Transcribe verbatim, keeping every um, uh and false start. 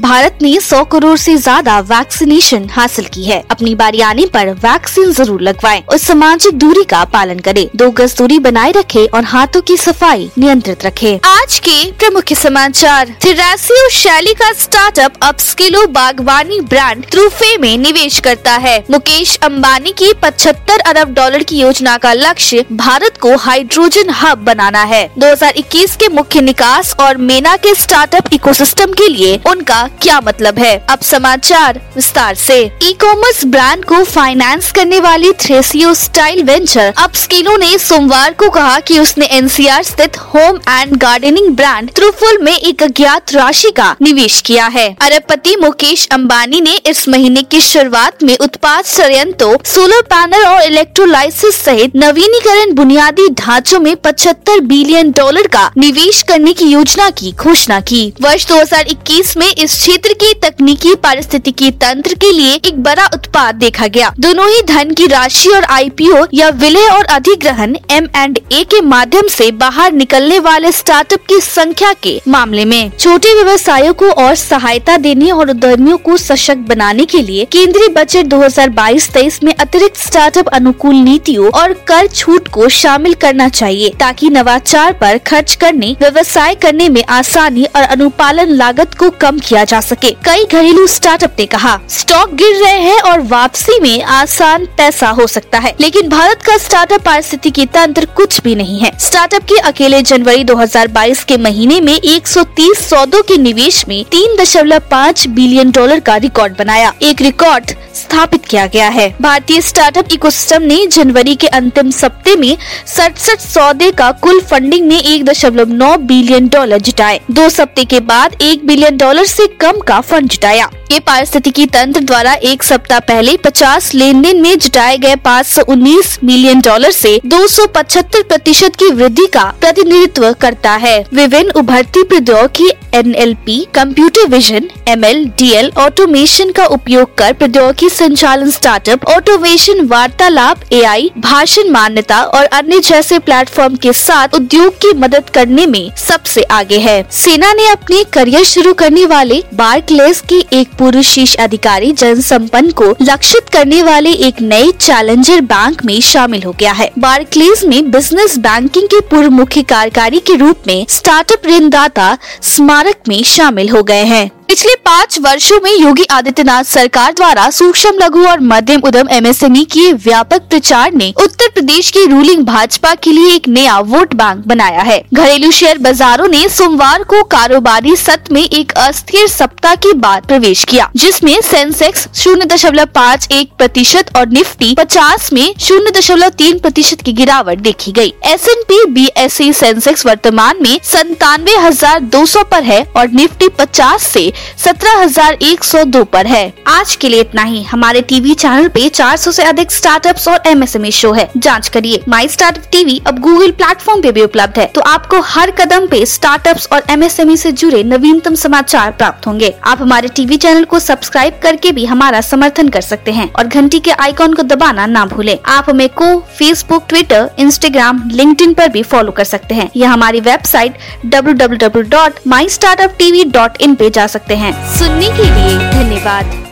भारत ने सौ करोड़ से ज्यादा वैक्सीनेशन हासिल की है। अपनी बारी आने पर वैक्सीन जरूर लगवाएं और सामाजिक दूरी का पालन करें। दो गज दूरी बनाए रखें और हाथों की सफाई नियंत्रित रखें। आज के प्रमुख समाचार। थ्रेसियो शैली का स्टार्टअप अब स्किलो बागवानी ब्रांड ट्रूफे में निवेश करता है। मुकेश अम्बानी की पचहत्तर अरब डॉलर की योजना का लक्ष्य भारत को हाइड्रोजन हब बनाना है। दो हज़ार इक्कीस के मुख्य निकास और मेना के स्टार्टअप इकोसिस्टम के लिए उनका क्या मतलब है। अब समाचार विस्तार से। ई कॉमर्स ब्रांड को फाइनेंस करने वाली थ्रेसियो स्टाइल वेंचर अब स्किलो ने सोमवार को कहा कि उसने एन सी आर स्थित home and gardening brand Trueful में एक अज्ञात राशि का निवेश किया है। अरबपति मुकेश अम्बानी ने इस महीने की शुरुआत में उत्पाद संयंत्रों, सोलर पैनल और इलेक्ट्रोलाइसिस सहित नवीनीकरण बुनियादी ढांचों में पचहत्तर बिलियन डॉलर का निवेश करने की योजना की घोषणा की। वर्ष दो हज़ार इक्कीस में इस क्षेत्र के तकनीकी पारिस्थितिकी तंत्र के लिए एक बड़ा उत्पाद देखा गया। दोनों ही धन की राशि और आई पी ओ या विलय और अधिग्रहण एम एंड ए के माध्यम से बाहर निकलने वाले स्टार्टअप की संख्या के मामले में छोटे व्यवसायों को और सहायता देने और उद्यमियों को सशक्त बनाने के लिए केंद्रीय बजट दो हज़ार बाईस तेईस में अतिरिक्त स्टार्टअप अनुकूल नीतियों और कर छूट को शामिल करना चाहिए ताकि नवाचार पर खर्च करने, व्यवसाय करने में आसानी और अनुपालन लागत को कम किया जा सके। कई घरेलू स्टार्टअप ने कहा स्टॉक गिर रहे हैं और वापसी में आसान पैसा हो सकता है, लेकिन भारत का स्टार्टअप पारिस्थितिकी तंत्र कुछ भी नहीं है। स्टार्टअप के अकेले जनवरी दो हज़ार बाईस के महीने में एक सौ तीस सौदों के निवेश में तीन दशमलव पाँच बिलियन डॉलर का रिकॉर्ड बनाया, एक रिकॉर्ड स्थापित किया गया है। भारतीय स्टार्टअप इकोसिस्टम ने जनवरी के अंतिम सप्ते में सड़सठ सौदे का कुल फंडिंग में एक दशमलव नौ बिलियन डॉलर जुटाए। दो सप्ते के बाद एक बिलियन डॉलर से कम का फंड जुटाया। ये पारिस्थितिकी तंत्र द्वारा एक सप्ताह पहले पचास लेन देन में जुटाए गए पाँच सौ उन्नीस मिलियन डॉलर से दो सौ पचहत्तर प्रतिशत की वृद्धि का प्रतिनिधित्व करता है। विभिन्न उभरती प्रौद्योगिकी N L P, computer vision, M L, D L, automation का उपयोग कर प्रौद्योगिकी संचालन स्टार्टअप, ऑटोमेशन वार्तालाप, ए आई, भाषण मान्यता और अन्य जैसे प्लेटफॉर्म के साथ उद्योग की मदद करने में सबसे आगे है। सेना ने अपने करियर शुरू करने वाले बार्कलेज की एक पूर्व शीर्ष अधिकारी जनसंपन्न को लक्षित करने वाले एक नए चैलेंजर बैंक में शामिल हो गया है। बार्कलेज में बिजनेस बैंकिंग के पूर्व मुख्य कार्यकारी के रूप में स्टार्टअप ऋणदाता स्मारक में शामिल हो गए हैं। पिछले पाँच वर्षों में योगी आदित्यनाथ सरकार द्वारा सूक्ष्म लघु और मध्यम उद्यम एम एस एम ई के व्यापक प्रचार ने उत्तर प्रदेश की रूलिंग भाजपा के लिए एक नया वोट बैंक बनाया है। घरेलू शेयर बाजारों ने सोमवार को कारोबारी सत्र में एक अस्थिर सप्ताह के बाद प्रवेश किया, जिसमें सेंसेक्स शून्य दशमलव पाँच एक प्रतिशत और निफ्टी पचास में शून्य दशमलव तीन प्रतिशत की गिरावट देखी गयी। S and P B S E Sensex वर्तमान में संतानवे हजार दो सौ पर है और निफ्टी पचास से सत्रह हज़ार एक सौ दो पर है। आज के लिए इतना ही। हमारे टीवी चैनल पे चार सौ से अधिक स्टार्टअप्स और M S M E show है, जांच करिए। माई स्टार्टअप टीवी अब गूगल प्लेटफॉर्म पे भी उपलब्ध है, तो आपको हर कदम पे स्टार्टअप्स और एम एस एम ई से जुड़े नवीनतम समाचार प्राप्त होंगे। आप हमारे टीवी चैनल को सब्सक्राइब करके भी हमारा समर्थन कर सकते हैं और घंटी के आइकॉन को दबाना ना भूले। आप हमें को फेसबुक, ट्विटर, इंस्टाग्राम, लिंक्डइन पर भी फॉलो कर सकते हैं या हमारी website W W W dot my startup TV dot in पे जा सकते हैं। सुनने के लिए धन्यवाद।